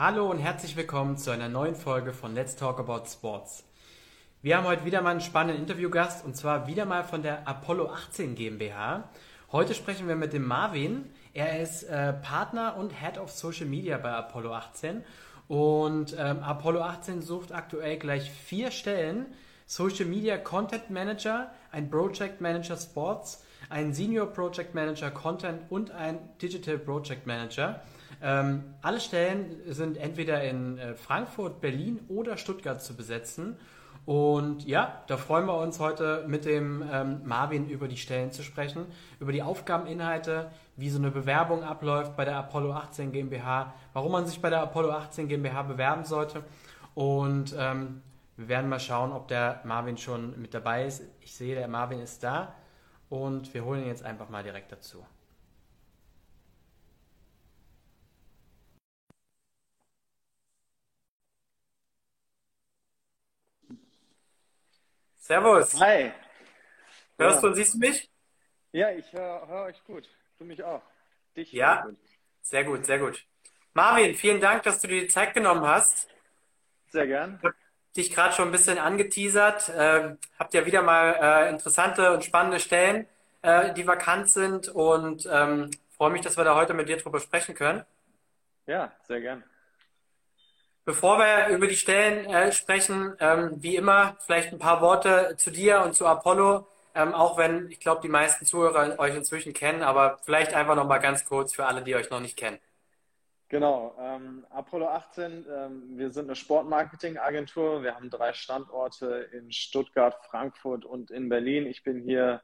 Hallo und herzlich willkommen zu einer neuen Folge von Let's Talk About Sports. Wir haben heute wieder mal einen spannenden Interviewgast und zwar wieder mal von der Apollo 18 GmbH. Heute sprechen wir mit dem Marvin. Er ist Partner und Head of Social Media bei Apollo 18 und Apollo 18 sucht aktuell gleich 4 Stellen. Social Media Content Manager, ein Project Manager Sports, ein Senior Project Manager Content und ein Digital Project Manager. Alle Stellen sind entweder in Frankfurt, Berlin oder Stuttgart zu besetzen. Und ja, da freuen wir uns heute mit dem Marvin über die Stellen zu sprechen, über die Aufgabeninhalte, wie so eine Bewerbung abläuft bei der Apollo 18 GmbH, warum man sich bei der Apollo 18 GmbH bewerben sollte. Und wir werden mal schauen, ob der Marvin schon mit dabei ist. Ich sehe, der Marvin ist da und wir holen ihn jetzt einfach mal direkt dazu. Servus. Hi. Hörst du und siehst du mich? Ja, ich höre euch gut. Du mich auch. Dich? Ja, gut. Sehr gut, sehr gut. Marvin, vielen Dank, dass du dir die Zeit genommen hast. Sehr gern. Ich habe dich gerade schon ein bisschen angeteasert. Habt ja wieder mal interessante und spannende Stellen, die vakant sind und freue mich, dass wir da heute mit dir drüber sprechen können. Ja, sehr gern. Bevor wir über die Stellen sprechen, wie immer vielleicht ein paar Worte zu dir und zu Apollo, auch wenn, ich glaube, die meisten Zuhörer euch inzwischen kennen, aber vielleicht einfach nochmal ganz kurz für alle, die euch noch nicht kennen. Genau, Apollo 18, wir sind eine Sportmarketingagentur. Wir haben 3 Standorte in Stuttgart, Frankfurt und in Berlin. Ich bin hier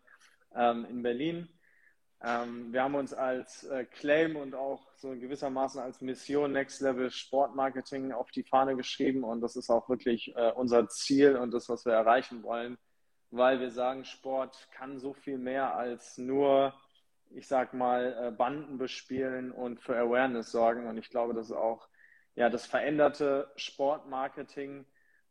in Berlin. Wir haben uns als Claim und auch so gewissermaßen als Mission Next Level Sportmarketing auf die Fahne geschrieben und das ist auch wirklich unser Ziel und das, was wir erreichen wollen, weil wir sagen, Sport kann so viel mehr als nur, ich sag mal, Banden bespielen und für Awareness sorgen und ich glaube, das ist auch ja, das veränderte Sportmarketing,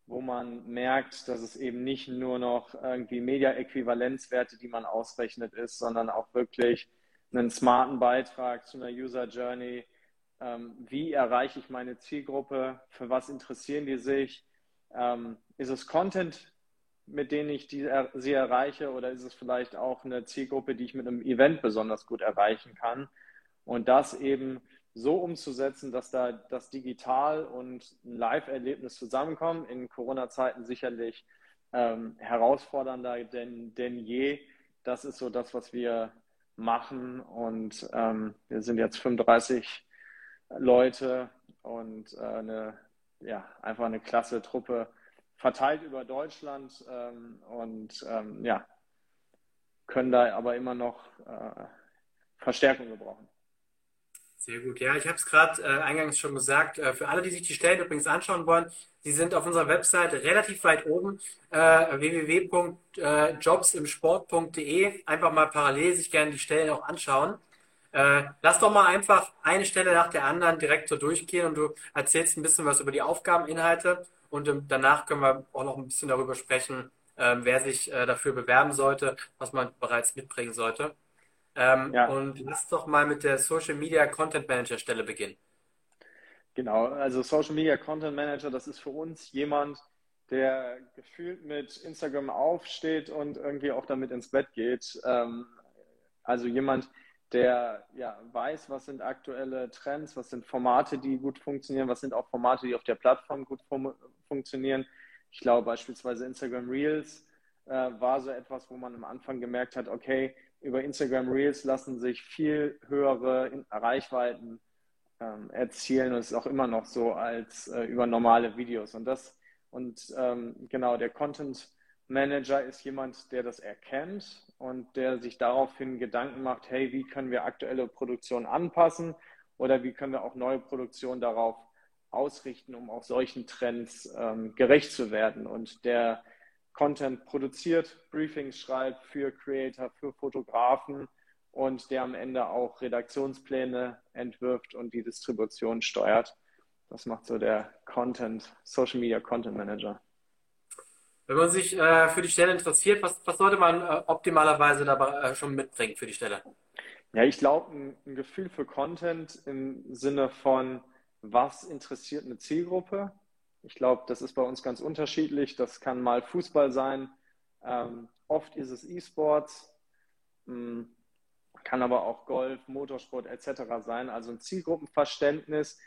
wo man merkt, dass es eben nicht nur noch irgendwie Media-Äquivalenzwerte, die man ausrechnet ist, sondern auch wirklich einen smarten Beitrag zu einer User-Journey. Wie erreiche ich meine Zielgruppe? Für was interessieren die sich? Ist es Content, mit dem ich sie erreiche? Oder ist es vielleicht auch eine Zielgruppe, die ich mit einem Event besonders gut erreichen kann? Und das eben so umzusetzen, dass da das Digital- und ein Live-Erlebnis zusammenkommen. In Corona-Zeiten sicherlich herausfordernder denn je. Das ist so das, was wir machen. Und wir sind jetzt 35 Leute und einfach eine klasse Truppe verteilt über Deutschland können da aber immer noch Verstärkung gebrauchen. Sehr gut. Ja, ich habe es gerade eingangs schon gesagt. Für alle, die sich die Stellen übrigens anschauen wollen, die sind auf unserer Webseite relativ weit oben, www.jobsimsport.de. Einfach mal parallel sich gerne die Stellen auch anschauen. Lass doch mal einfach eine Stelle nach der anderen direkt so durchgehen und du erzählst ein bisschen was über die Aufgabeninhalte und danach können wir auch noch ein bisschen darüber sprechen, wer sich dafür bewerben sollte, was man bereits mitbringen sollte. Und lass doch mal mit der Social Media Content Manager Stelle beginnen. Genau, also Social Media Content Manager, das ist für uns jemand, der gefühlt mit Instagram aufsteht und irgendwie auch damit ins Bett geht. Also jemand, der ja weiß, was sind aktuelle Trends, was sind Formate, die gut funktionieren, was sind auch Formate, die auf der Plattform gut funktionieren. Ich glaube beispielsweise Instagram Reels war so etwas, wo man am Anfang gemerkt hat, okay, über Instagram Reels lassen sich viel höhere Reichweiten erzielen und es ist auch immer noch so als über normale Videos. Und der Content Manager ist jemand, der das erkennt und der sich daraufhin Gedanken macht, hey, wie können wir aktuelle Produktionen anpassen oder wie können wir auch neue Produktionen darauf ausrichten, um auch solchen Trends gerecht zu werden. Und der Content produziert, Briefings schreibt für Creator, für Fotografen und der am Ende auch Redaktionspläne entwirft und die Distribution steuert. Das macht so der Social Media Content Manager. Wenn man sich für die Stelle interessiert, was sollte man optimalerweise dabei schon mitbringen für die Stelle? Ja, ich glaube, ein Gefühl für Content im Sinne von was interessiert eine Zielgruppe? Ich glaube, das ist bei uns ganz unterschiedlich. Das kann mal Fußball sein. Oft ist es E-Sports, kann aber auch Golf, Motorsport etc. sein. Also ein Zielgruppenverständnis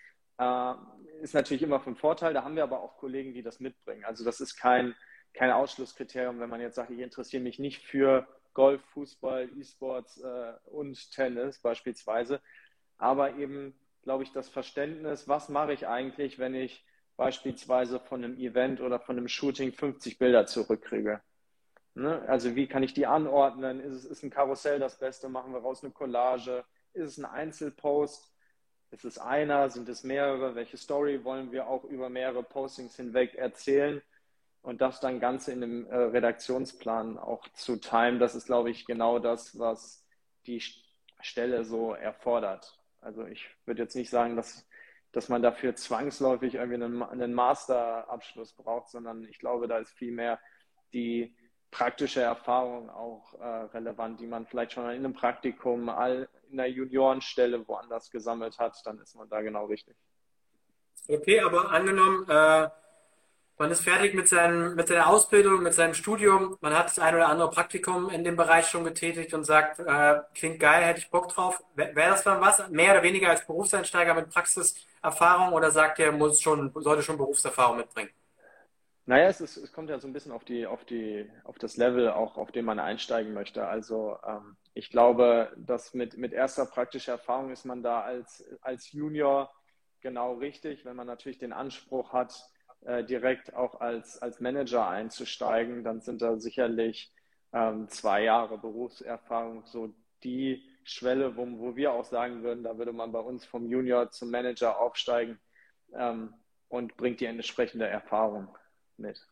ist natürlich immer von Vorteil. Da haben wir aber auch Kollegen, die das mitbringen. Also das ist kein Ausschlusskriterium, wenn man jetzt sagt, ich interessiere mich nicht für Golf, Fußball, E-Sports und Tennis beispielsweise. Aber eben, glaube ich, das Verständnis, was mache ich eigentlich, wenn ich beispielsweise von einem Event oder von einem Shooting 50 Bilder zurückkriege. Ne? Also wie kann ich die anordnen? Ist ein Karussell das Beste? Machen wir raus eine Collage? Ist es ein Einzelpost? Ist es einer? Sind es mehrere? Welche Story wollen wir auch über mehrere Postings hinweg erzählen? Und das dann Ganze in einem Redaktionsplan auch zu timen, das ist, glaube ich, genau das, was die Stelle so erfordert. Also ich würde jetzt nicht sagen, dass man dafür zwangsläufig irgendwie einen Masterabschluss braucht, sondern ich glaube, da ist vielmehr die praktische Erfahrung auch relevant, die man vielleicht schon in einem Praktikum in der Juniorenstelle woanders gesammelt hat, dann ist man da genau richtig. Okay, aber angenommen, man ist fertig mit seiner Ausbildung, mit seinem Studium, man hat das ein oder andere Praktikum in dem Bereich schon getätigt und sagt, klingt geil, hätte ich Bock drauf. Wäre das dann was? Mehr oder weniger als Berufseinsteiger mit Praxiserfahrung, oder sagt ihr, sollte schon Berufserfahrung mitbringen? Naja, es kommt ja so ein bisschen auf das Level auch, auf dem man einsteigen möchte. Also ich glaube, dass mit erster praktischer Erfahrung ist man da als Junior genau richtig, wenn man natürlich den Anspruch hat, direkt auch als Manager einzusteigen, dann sind da sicherlich 2 Jahre Berufserfahrung so die Schwelle, wo wir auch sagen würden, da würde man bei uns vom Junior zum Manager aufsteigen und bringt die entsprechende Erfahrung mit.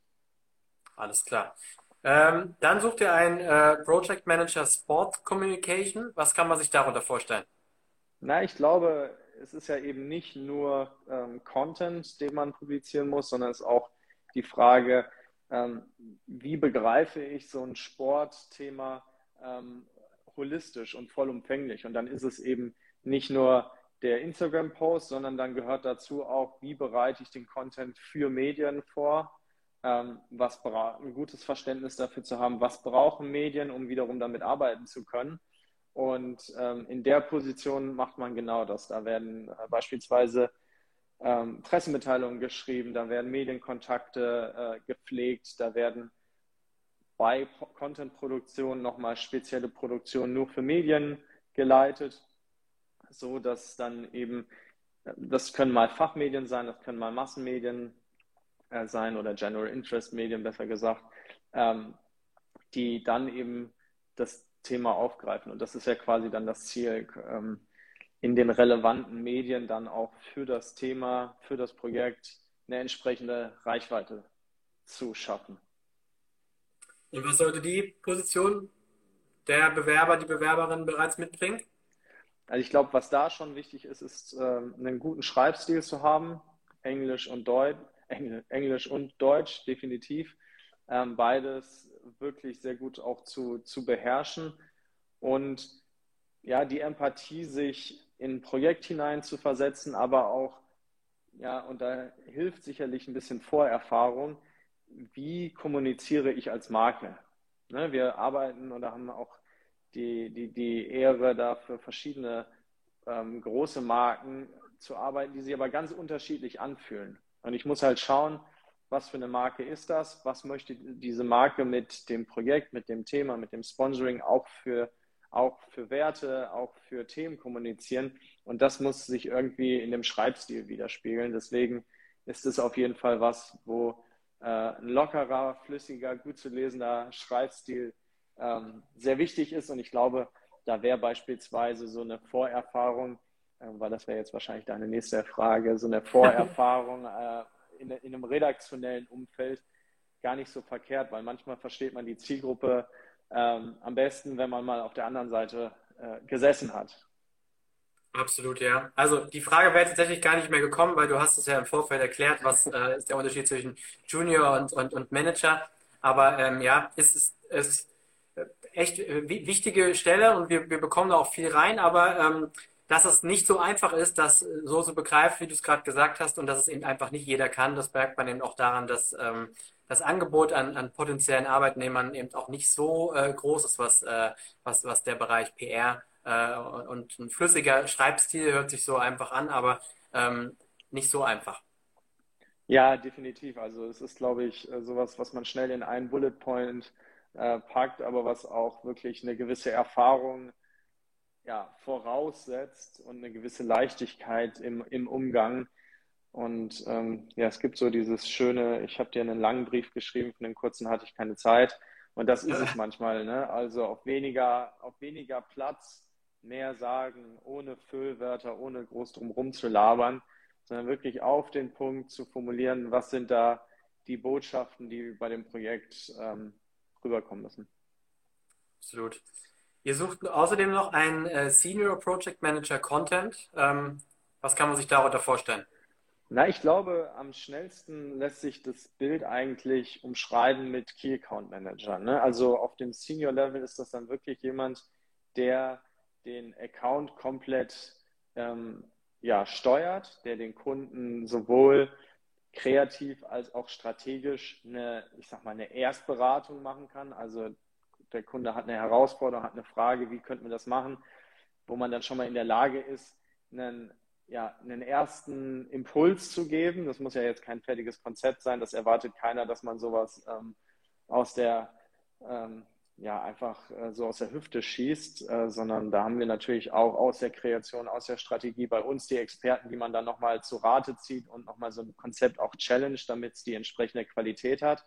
Alles klar. Dann sucht ihr einen Project Manager Sport Communication. Was kann man sich darunter vorstellen? Na, ich glaube, es ist ja eben nicht nur Content, den man publizieren muss, sondern es ist auch die Frage, wie begreife ich so ein Sportthema holistisch und vollumfänglich? Und dann ist es eben nicht nur der Instagram-Post, sondern dann gehört dazu auch, wie bereite ich den Content für Medien vor, ein gutes Verständnis dafür zu haben, was brauchen Medien, um wiederum damit arbeiten zu können. Und in der Position macht man genau das. Da werden beispielsweise Pressemitteilungen geschrieben, da werden Medienkontakte gepflegt, da werden bei Content-Produktionen nochmal spezielle Produktionen nur für Medien geleitet, so dass dann eben, das können mal Fachmedien sein, das können mal Massenmedien sein oder General Interest Medien, besser gesagt, die dann eben das Thema aufgreifen. Und das ist ja quasi dann das Ziel, in den relevanten Medien dann auch für das Thema, für das Projekt eine entsprechende Reichweite zu schaffen. Und was sollte die Position der Bewerber, die Bewerberin bereits mitbringen? Also ich glaube, was da schon wichtig ist, ist einen guten Schreibstil zu haben, Englisch und Deutsch definitiv. Beides wirklich sehr gut auch zu beherrschen und ja, die Empathie, sich in ein Projekt hinein zu versetzen, aber auch, ja, und da hilft sicherlich ein bisschen Vorerfahrung, wie kommuniziere ich als Marke? Ne, wir arbeiten oder haben auch die Ehre, da für verschiedene große Marken zu arbeiten, die sich aber ganz unterschiedlich anfühlen. Und ich muss halt schauen, was für eine Marke ist das? Was möchte diese Marke mit dem Projekt, mit dem Thema, mit dem Sponsoring auch für Werte, auch für Themen kommunizieren? Und das muss sich irgendwie in dem Schreibstil widerspiegeln. Deswegen ist es auf jeden Fall was, wo ein lockerer, flüssiger, gut zu lesender Schreibstil sehr wichtig ist. Und ich glaube, da wäre beispielsweise so eine Vorerfahrung, weil das wäre jetzt wahrscheinlich deine nächste Frage, so eine Vorerfahrung in einem redaktionellen Umfeld gar nicht so verkehrt, weil manchmal versteht man die Zielgruppe am besten, wenn man mal auf der anderen Seite gesessen hat. Absolut, ja. Also die Frage wäre tatsächlich gar nicht mehr gekommen, weil du hast es ja im Vorfeld erklärt, was ist der Unterschied zwischen Junior und Manager. Aber ja, es ist echt wichtige Stelle und wir bekommen da auch viel rein, aber dass es nicht so einfach ist, das so zu begreifen, wie du es gerade gesagt hast, und dass es eben einfach nicht jeder kann. Das merkt man eben auch daran, dass das Angebot an potenziellen Arbeitnehmern eben auch nicht so groß ist, was der Bereich PR und ein flüssiger Schreibstil hört sich so einfach an, aber nicht so einfach. Ja, definitiv. Also es ist, glaube ich, sowas, was man schnell in einen Bullet Point packt, aber was auch wirklich eine gewisse Erfahrung voraussetzt und eine gewisse Leichtigkeit im Umgang. Und es gibt so dieses schöne, ich habe dir einen langen Brief geschrieben, für einen kurzen hatte ich keine Zeit. Und das ist es manchmal, ne? Also auf weniger Platz mehr sagen, ohne Füllwörter, ohne groß drumherum zu labern, sondern wirklich auf den Punkt zu formulieren, was sind da die Botschaften, die bei dem Projekt rüberkommen müssen. Absolut. Ihr sucht außerdem noch einen Senior Project Manager Content. Was kann man sich darunter vorstellen? Na, ich glaube, am schnellsten lässt sich das Bild eigentlich umschreiben mit Key Account Manager, ne? Also auf dem Senior Level ist das dann wirklich jemand, der den Account komplett steuert, der den Kunden sowohl kreativ als auch strategisch eine Erstberatung machen kann. Also der Kunde hat eine Herausforderung, hat eine Frage, wie könnten wir das machen, wo man dann schon mal in der Lage ist, einen ersten Impuls zu geben. Das muss ja jetzt kein fertiges Konzept sein, das erwartet keiner, dass man sowas aus der Hüfte schießt, sondern da haben wir natürlich auch aus der Kreation, aus der Strategie bei uns die Experten, die man dann nochmal zu Rate zieht und nochmal so ein Konzept auch challenged, damit es die entsprechende Qualität hat.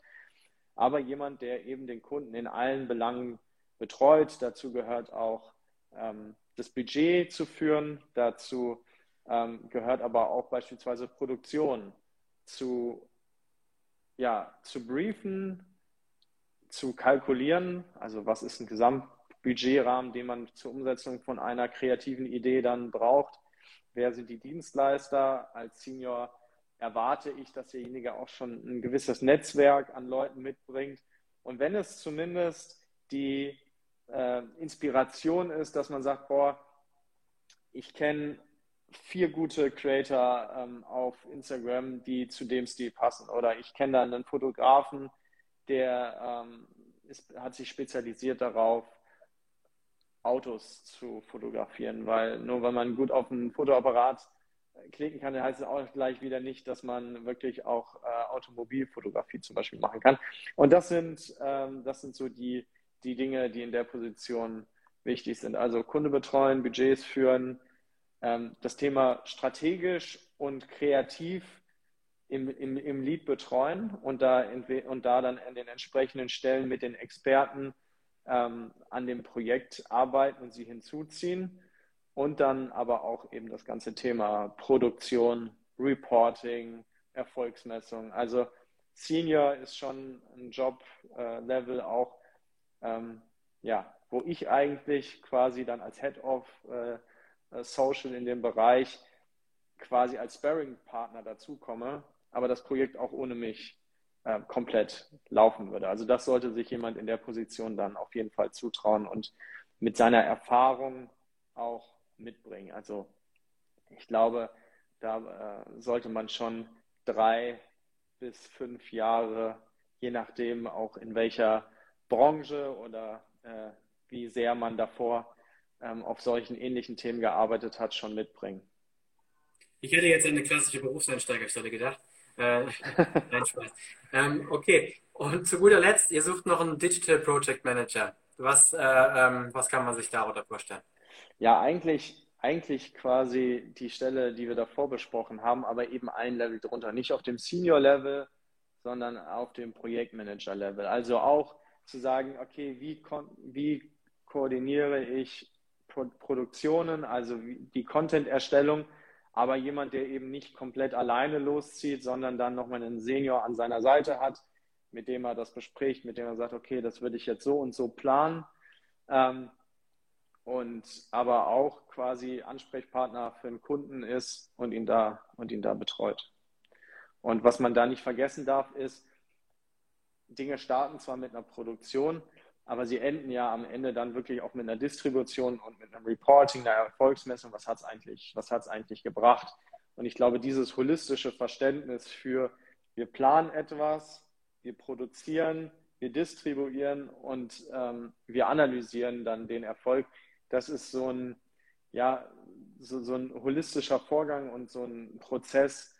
Aber jemand, der eben den Kunden in allen Belangen betreut, dazu gehört auch das Budget zu führen, dazu gehört aber auch beispielsweise Produktion zu briefen, zu kalkulieren, also was ist ein Gesamtbudgetrahmen, den man zur Umsetzung von einer kreativen Idee dann braucht, wer sind die Dienstleister, als Senior erwarte ich, dass derjenige auch schon ein gewisses Netzwerk an Leuten mitbringt. Und wenn es zumindest die Inspiration ist, dass man sagt, ich kenne 4 gute Creator auf Instagram, die zu dem Stil passen. Oder ich kenne da einen Fotografen, der hat sich spezialisiert darauf, Autos zu fotografieren. Weil nur wenn man gut auf einen Fotoapparat klicken kann, dann heißt es auch gleich wieder nicht, dass man wirklich auch Automobilfotografie zum Beispiel machen kann. Und das sind so die Dinge, die in der Position wichtig sind. Also Kunde betreuen, Budgets führen, das Thema strategisch und kreativ im Lead betreuen und da dann an den entsprechenden Stellen mit den Experten an dem Projekt arbeiten und sie hinzuziehen. Und dann aber auch eben das ganze Thema Produktion, Reporting, Erfolgsmessung. Also Senior ist schon ein Job-Level auch, wo ich eigentlich quasi dann als Head of Social in dem Bereich quasi als Sparring-Partner dazukomme, aber das Projekt auch ohne mich komplett laufen würde. Also das sollte sich jemand in der Position dann auf jeden Fall zutrauen und mit seiner Erfahrung auch mitbringen. Also ich glaube, da sollte man schon 3 bis 5 Jahre, je nachdem auch in welcher Branche oder wie sehr man davor auf solchen ähnlichen Themen gearbeitet hat, schon mitbringen. Ich hätte jetzt an eine klassische Berufseinsteigerstelle gedacht. Nein, Spaß. Okay, und zu guter Letzt, ihr sucht noch einen Digital Project Manager. Was kann man sich darunter vorstellen? Ja, eigentlich quasi die Stelle, die wir davor besprochen haben, aber eben ein Level drunter. Nicht auf dem Senior-Level, sondern auf dem Projektmanager-Level. Also auch zu sagen, okay, wie koordiniere ich Produktionen, also die Content-Erstellung, aber jemand, der eben nicht komplett alleine loszieht, sondern dann nochmal einen Senior an seiner Seite hat, mit dem er das bespricht, mit dem er sagt, okay, das würde ich jetzt so und so planen. Und aber auch quasi Ansprechpartner für den Kunden ist und ihn da betreut. Und was man da nicht vergessen darf, ist, Dinge starten zwar mit einer Produktion, aber sie enden ja am Ende dann wirklich auch mit einer Distribution und mit einem Reporting, einer Erfolgsmessung, was hat's eigentlich gebracht. Und ich glaube, dieses holistische Verständnis für wir planen etwas, wir produzieren, wir distribuieren und wir analysieren dann den Erfolg, das ist so ein holistischer Vorgang und so ein Prozess,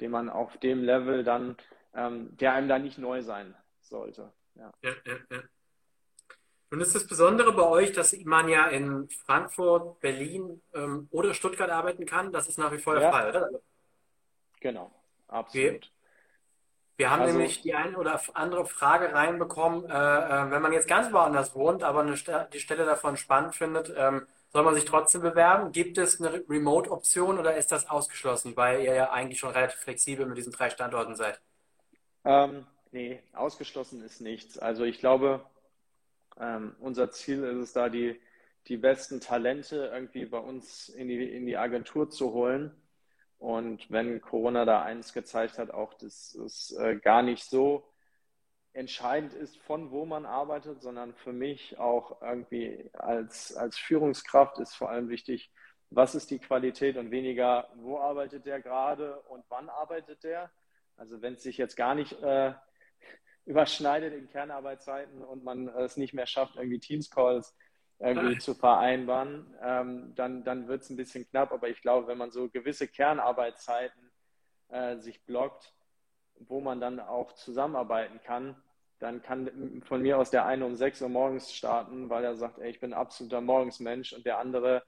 den man auf dem Level dann, der einem da nicht neu sein sollte. Ja. Nun ist das Besondere bei euch, dass man ja in Frankfurt, Berlin oder Stuttgart arbeiten kann. Das ist nach wie vor der Fall, oder? Genau, absolut. Okay. Wir haben nämlich die eine oder andere Frage reinbekommen, wenn man jetzt ganz woanders wohnt, aber die Stelle davon spannend findet, soll man sich trotzdem bewerben? Gibt es eine Remote-Option oder ist das ausgeschlossen, weil ihr ja eigentlich schon relativ flexibel mit diesen 3 Standorten seid? Nee, ausgeschlossen ist nichts. Also ich glaube, unser Ziel ist es da, die besten Talente irgendwie bei uns in die Agentur zu holen. Und wenn Corona da eins gezeigt hat, auch dass es gar nicht so entscheidend ist, von wo man arbeitet, sondern für mich auch irgendwie als Führungskraft ist vor allem wichtig, was ist die Qualität und weniger, wo arbeitet der gerade und wann arbeitet der. Also wenn es sich jetzt gar nicht überschneidet in Kernarbeitszeiten und man es nicht mehr schafft, irgendwie Teams-Calls irgendwie zu vereinbaren, dann wird es ein bisschen knapp. Aber ich glaube, wenn man so gewisse Kernarbeitszeiten sich blockt, wo man dann auch zusammenarbeiten kann, dann kann von mir aus der eine um 6 Uhr morgens starten, weil er sagt, ey, ich bin ein absoluter Morgensmensch, und der andere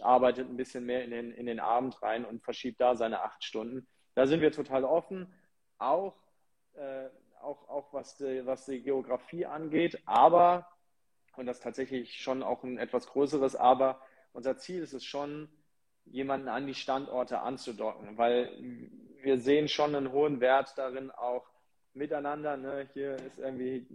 arbeitet ein bisschen mehr in den Abend rein und verschiebt da seine 8 Stunden. Da sind wir total offen, auch was die Geografie angeht, aber, und das ist tatsächlich schon auch ein etwas größeres Aber, unser Ziel ist es schon, jemanden an die Standorte anzudocken, weil wir sehen schon einen hohen Wert darin, auch miteinander, ne? Hier ist irgendwie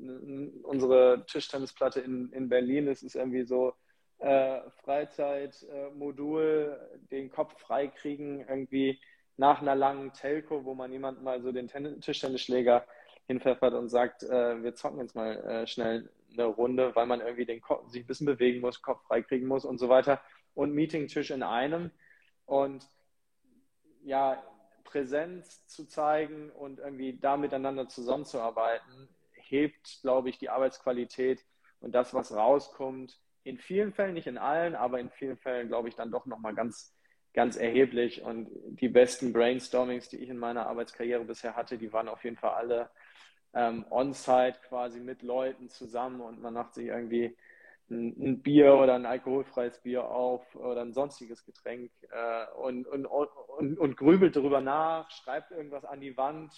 unsere Tischtennisplatte in Berlin, es ist irgendwie so Freizeitmodul, den Kopf freikriegen irgendwie nach einer langen Telco, wo man jemandem mal so den Tischtennisschläger hinpfeffert und sagt, wir zocken jetzt mal schnell eine Runde, weil man irgendwie den Kopf sich ein bisschen bewegen muss, Kopf freikriegen muss und so weiter, und Meetingtisch in einem, und ja, Präsenz zu zeigen und irgendwie da miteinander zusammenzuarbeiten, hebt, glaube ich, die Arbeitsqualität und das, was rauskommt, in vielen Fällen, nicht in allen, aber in vielen Fällen, glaube ich, dann doch nochmal ganz, ganz erheblich. Und die besten Brainstormings, die ich in meiner Arbeitskarriere bisher hatte, die waren auf jeden Fall alle on-site quasi mit Leuten zusammen, und man macht sich irgendwie ein Bier oder ein alkoholfreies Bier auf oder ein sonstiges Getränk und grübelt darüber nach, schreibt irgendwas an die Wand,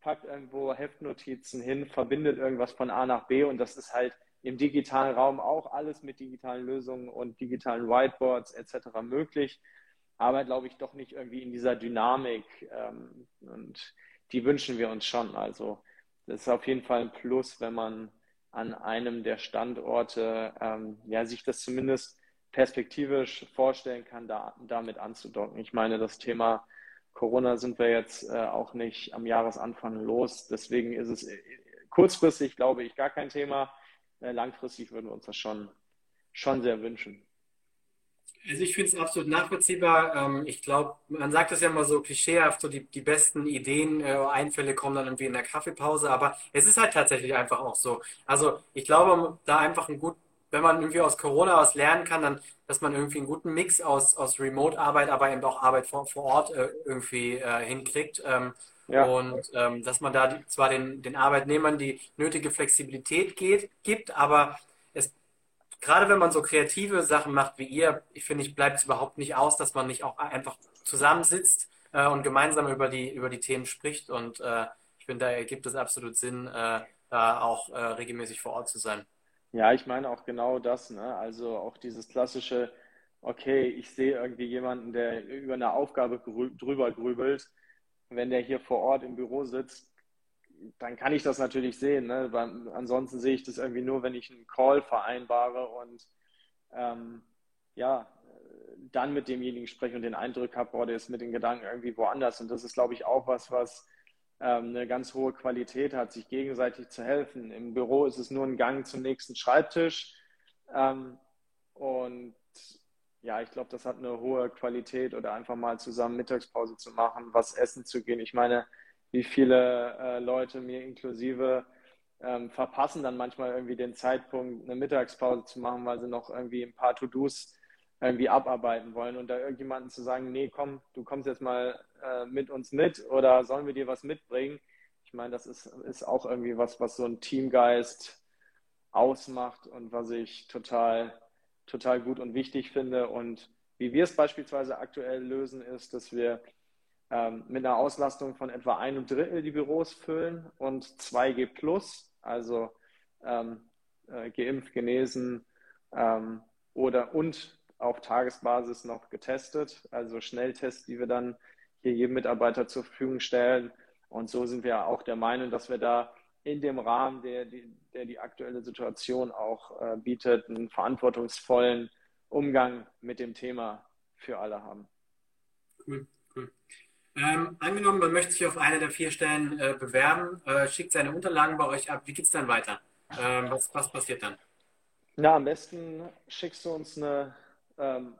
packt irgendwo Heftnotizen hin, verbindet irgendwas von A nach B, und das ist halt im digitalen Raum auch alles mit digitalen Lösungen und digitalen Whiteboards etc. möglich, aber glaube ich doch nicht irgendwie in dieser Dynamik, und die wünschen wir uns schon. Also das ist auf jeden Fall ein Plus, wenn man an einem der Standorte sich das zumindest perspektivisch vorstellen kann, damit anzudocken. Ich meine, das Thema Corona sind wir jetzt auch nicht am Jahresanfang los. Deswegen ist es kurzfristig, glaube ich, gar kein Thema. Langfristig würden wir uns das schon sehr wünschen. Also ich finde es absolut nachvollziehbar. Ich glaube, man sagt das ja immer so klischeehaft, so die besten Ideen, Einfälle kommen dann irgendwie in der Kaffeepause, aber es ist halt tatsächlich einfach auch so. Also ich glaube, da einfach wenn man irgendwie aus Corona was lernen kann, dann, dass man irgendwie einen guten Mix aus Remote-Arbeit, aber eben auch Arbeit vor Ort irgendwie hinkriegt. Und dass man da zwar den Arbeitnehmern die nötige Flexibilität gibt, aber gerade wenn man so kreative Sachen macht wie ihr, ich finde, bleibt es überhaupt nicht aus, dass man nicht auch einfach zusammensitzt und gemeinsam über die Themen spricht. Und ich finde, da ergibt es absolut Sinn, da auch regelmäßig vor Ort zu sein. Ja, ich meine auch genau das, ne? Also auch dieses klassische, okay, ich sehe irgendwie jemanden, der über eine Aufgabe drüber grübelt. Wenn der hier vor Ort im Büro sitzt, dann kann ich das natürlich sehen, ne? Weil ansonsten sehe ich das irgendwie nur, wenn ich einen Call vereinbare und dann mit demjenigen spreche und den Eindruck habe, boah, der ist mit den Gedanken irgendwie woanders. Und das ist, glaube ich, auch was eine ganz hohe Qualität hat, sich gegenseitig zu helfen. Im Büro ist es nur ein Gang zum nächsten Schreibtisch. Und ja, ich glaube, das hat eine hohe Qualität, oder einfach mal zusammen Mittagspause zu machen, was essen zu gehen. Ich meine, wie viele Leute, mir inklusive, verpassen dann manchmal irgendwie den Zeitpunkt, eine Mittagspause zu machen, weil sie noch irgendwie ein paar To-Dos irgendwie abarbeiten wollen, und da irgendjemanden zu sagen, nee, komm, du kommst jetzt mal mit uns mit, oder sollen wir dir was mitbringen? Ich meine, das ist auch irgendwie was so ein Teamgeist ausmacht und was ich total gut und wichtig finde. Und wie wir es beispielsweise aktuell lösen, ist, dass wir mit einer Auslastung von etwa 1/3 die Büros füllen und 2G+, also geimpft, genesen oder und auf Tagesbasis noch getestet, also Schnelltests, die wir dann hier jedem Mitarbeiter zur Verfügung stellen. Und so sind wir auch der Meinung, dass wir da in dem Rahmen, der die aktuelle Situation auch bietet, einen verantwortungsvollen Umgang mit dem Thema für alle haben. Cool. Angenommen, man möchte sich auf eine der 4 Stellen bewerben, schickt seine Unterlagen bei euch ab. Wie geht es dann weiter? Was passiert dann? Na, am besten schickst du uns eine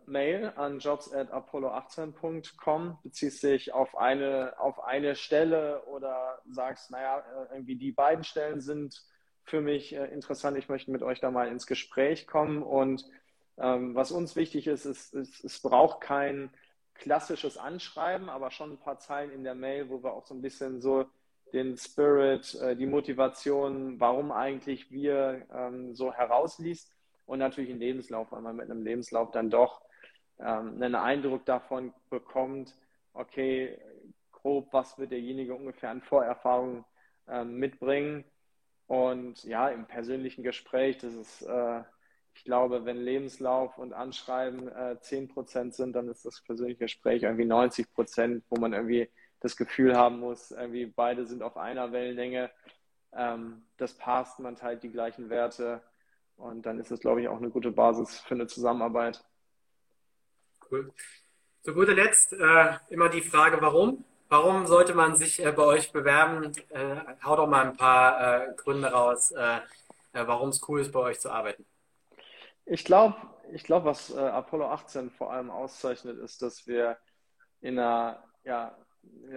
Mail an jobs@apollo18.com, beziehst dich auf eine Stelle oder sagst, naja, irgendwie die beiden Stellen sind für mich interessant, ich möchte mit euch da mal ins Gespräch kommen. Und was uns wichtig ist, es braucht kein klassisches Anschreiben, aber schon ein paar Zeilen in der Mail, wo wir auch so ein bisschen so den Spirit, die Motivation, warum eigentlich wir so herausliest, und natürlich einen Lebenslauf, weil man mit einem Lebenslauf dann doch einen Eindruck davon bekommt, okay, grob, was wird derjenige ungefähr an Vorerfahrung mitbringen. Und ja, im persönlichen Gespräch, das ist, ich glaube, wenn Lebenslauf und Anschreiben 10% sind, dann ist das persönliche Gespräch irgendwie 90%, wo man irgendwie das Gefühl haben muss, irgendwie beide sind auf einer Wellenlänge, das passt, man teilt die gleichen Werte, und dann ist das, glaube ich, auch eine gute Basis für eine Zusammenarbeit. Cool. Zu guter Letzt immer die Frage, warum? Warum sollte man sich bei euch bewerben? Hau doch mal ein paar Gründe raus, warum es cool ist, bei euch zu arbeiten. Ich glaube, was Apollo 18 vor allem auszeichnet, ist, dass wir in einer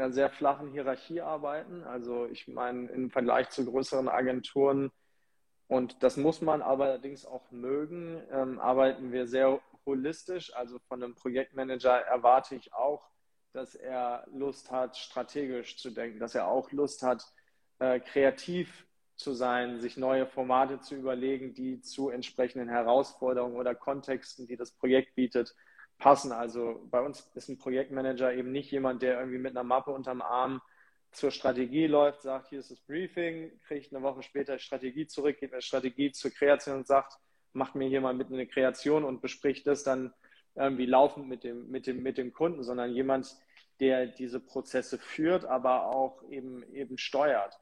sehr flachen Hierarchie arbeiten. Also ich meine, im Vergleich zu größeren Agenturen, und das muss man allerdings auch mögen, arbeiten wir sehr holistisch. Also von einem Projektmanager erwarte ich auch, dass er Lust hat, strategisch zu denken, dass er auch Lust hat, kreativ zu sein, sich neue Formate zu überlegen, die zu entsprechenden Herausforderungen oder Kontexten, die das Projekt bietet, passen. Also bei uns ist ein Projektmanager eben nicht jemand, der irgendwie mit einer Mappe unterm Arm zur Strategie läuft, sagt, hier ist das Briefing, kriegt eine Woche später Strategie zurück, geht mit Strategie zur Kreation und sagt, macht mir hier mal mit eine Kreation, und bespricht das dann irgendwie laufend mit dem Kunden, sondern jemand, der diese Prozesse führt, aber auch eben steuert.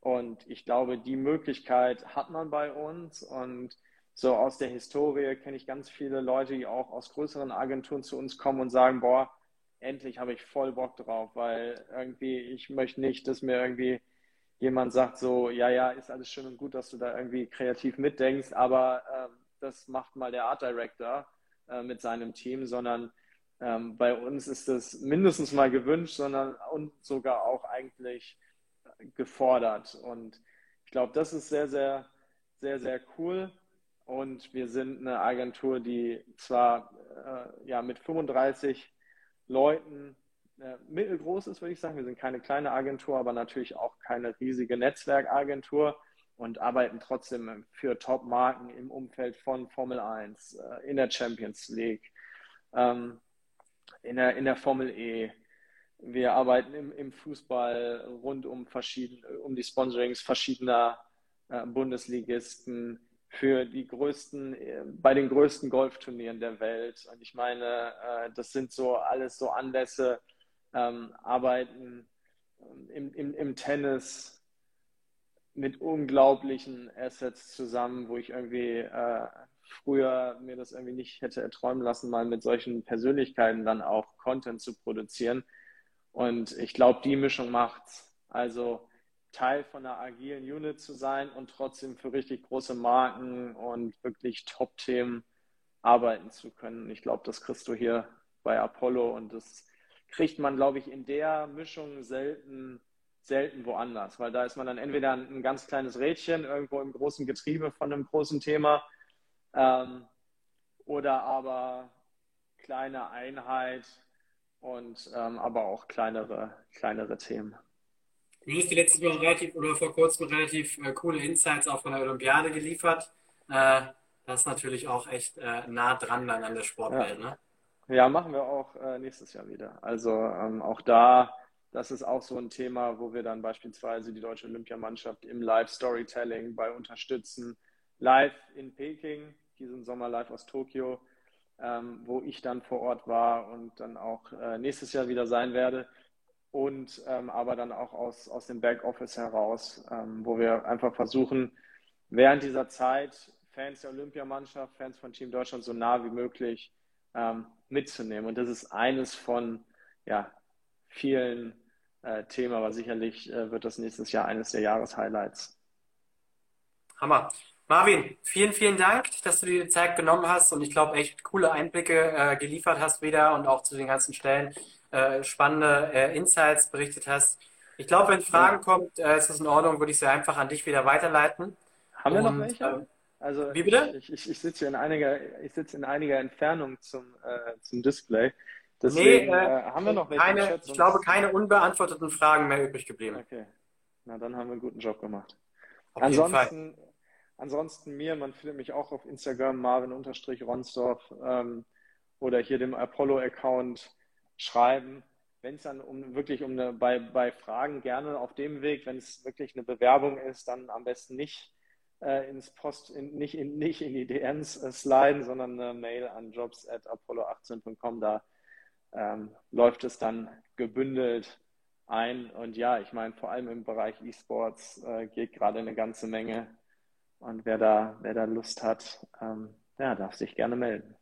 Und ich glaube, die Möglichkeit hat man bei uns, und so aus der Historie kenne ich ganz viele Leute, die auch aus größeren Agenturen zu uns kommen und sagen, boah, endlich habe ich voll Bock drauf, weil irgendwie, ich möchte nicht, dass mir irgendwie jemand sagt so, ja, ist alles schön und gut, dass du da irgendwie kreativ mitdenkst, aber das macht mal der Art Director mit seinem Team, sondern bei uns ist das mindestens mal gewünscht, und sogar auch eigentlich gefordert. Und ich glaube, das ist sehr, sehr, sehr, sehr cool. Und wir sind eine Agentur, die zwar mit 35 Leuten mittelgroß ist, würde ich sagen. Wir sind keine kleine Agentur, aber natürlich auch keine riesige Netzwerkagentur, und arbeiten trotzdem für Top-Marken im Umfeld von Formel 1, in der Champions League, in der Formel E. Wir arbeiten im Fußball rund um die Sponsorings verschiedener Bundesligisten, bei den größten Golfturnieren der Welt. Und ich meine, das sind so alles so Anlässe, arbeiten im Tennis mit unglaublichen Assets zusammen, wo ich irgendwie früher mir das irgendwie nicht hätte erträumen lassen, mal mit solchen Persönlichkeiten dann auch Content zu produzieren. Und ich glaube, die Mischung macht's. Also Teil von einer agilen Unit zu sein und trotzdem für richtig große Marken und wirklich Top-Themen arbeiten zu können. Und ich glaube, das kriegst du hier bei Apollo und das kriegt man, glaube ich, in der Mischung selten woanders, weil da ist man dann entweder ein ganz kleines Rädchen irgendwo im großen Getriebe von einem großen Thema oder aber kleine Einheit und aber auch kleinere Themen. Du hast die letzten Wochen vor kurzem relativ coole Insights auch von der Olympiade geliefert. Das ist natürlich auch echt nah dran dann an der Sportwelt, ja. Ne? Ja, machen wir auch nächstes Jahr wieder. Also auch da, das ist auch so ein Thema, wo wir dann beispielsweise die deutsche Olympiamannschaft im Live-Storytelling bei unterstützen. Live in Peking, diesen Sommer live aus Tokio, wo ich dann vor Ort war und dann auch nächstes Jahr wieder sein werde. Und aber dann auch aus dem Backoffice heraus, wo wir einfach versuchen, während dieser Zeit Fans der Olympiamannschaft, Fans von Team Deutschland so nah wie möglich mitzunehmen. Und das ist eines von vielen Themen, aber sicherlich wird das nächstes Jahr eines der Jahreshighlights. Hammer. Marvin, vielen, vielen Dank, dass du dir die Zeit genommen hast und ich glaube, echt coole Einblicke geliefert hast wieder und auch zu den ganzen Stellen spannende Insights berichtet hast. Ich glaube, wenn Fragen kommt, ist das in Ordnung, würde ich sie einfach an dich wieder weiterleiten. Haben wir noch welche? Also wie bitte? Ich sitze in einiger Entfernung zum Display. Deswegen, haben wir noch welche? Ich glaube, keine unbeantworteten Fragen mehr übrig geblieben. Okay, na dann haben wir einen guten Job gemacht. Auf jeden Fall. Ansonsten man findet mich auch auf Instagram, Marvin_Ronsdorf oder hier dem Apollo-Account schreiben. Wenn es dann bei Fragen gerne auf dem Weg, wenn es wirklich eine Bewerbung ist, dann am besten nicht nicht in die DMs sliden, sondern eine Mail an jobs@apollo18.com. Da läuft es dann gebündelt ein. Und ja, ich meine, vor allem im Bereich E-Sports geht gerade eine ganze Menge. Und wer da Lust hat, darf sich gerne melden.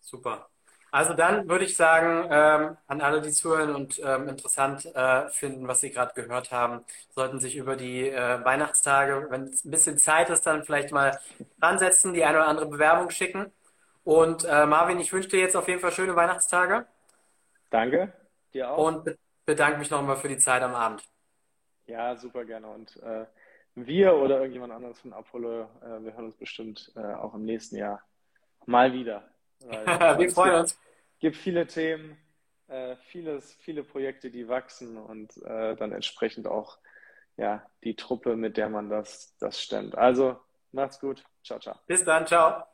Super. Also dann würde ich sagen, an alle, die zuhören und interessant finden, was sie gerade gehört haben, sollten sich über die Weihnachtstage, wenn es ein bisschen Zeit ist, dann vielleicht mal ransetzen, die eine oder andere Bewerbung schicken. Und Marvin, ich wünsche dir jetzt auf jeden Fall schöne Weihnachtstage. Danke, dir auch. Und bedanke mich nochmal für die Zeit am Abend. Ja, super gerne. Und wir oder irgendjemand anderes von Apollo, wir hören uns bestimmt auch im nächsten Jahr mal wieder. Wir freuen uns. Es gibt viele Themen, viele Projekte, die wachsen und dann entsprechend auch die Truppe, mit der man das stemmt. Also, macht's gut. Ciao, ciao. Bis dann, ciao.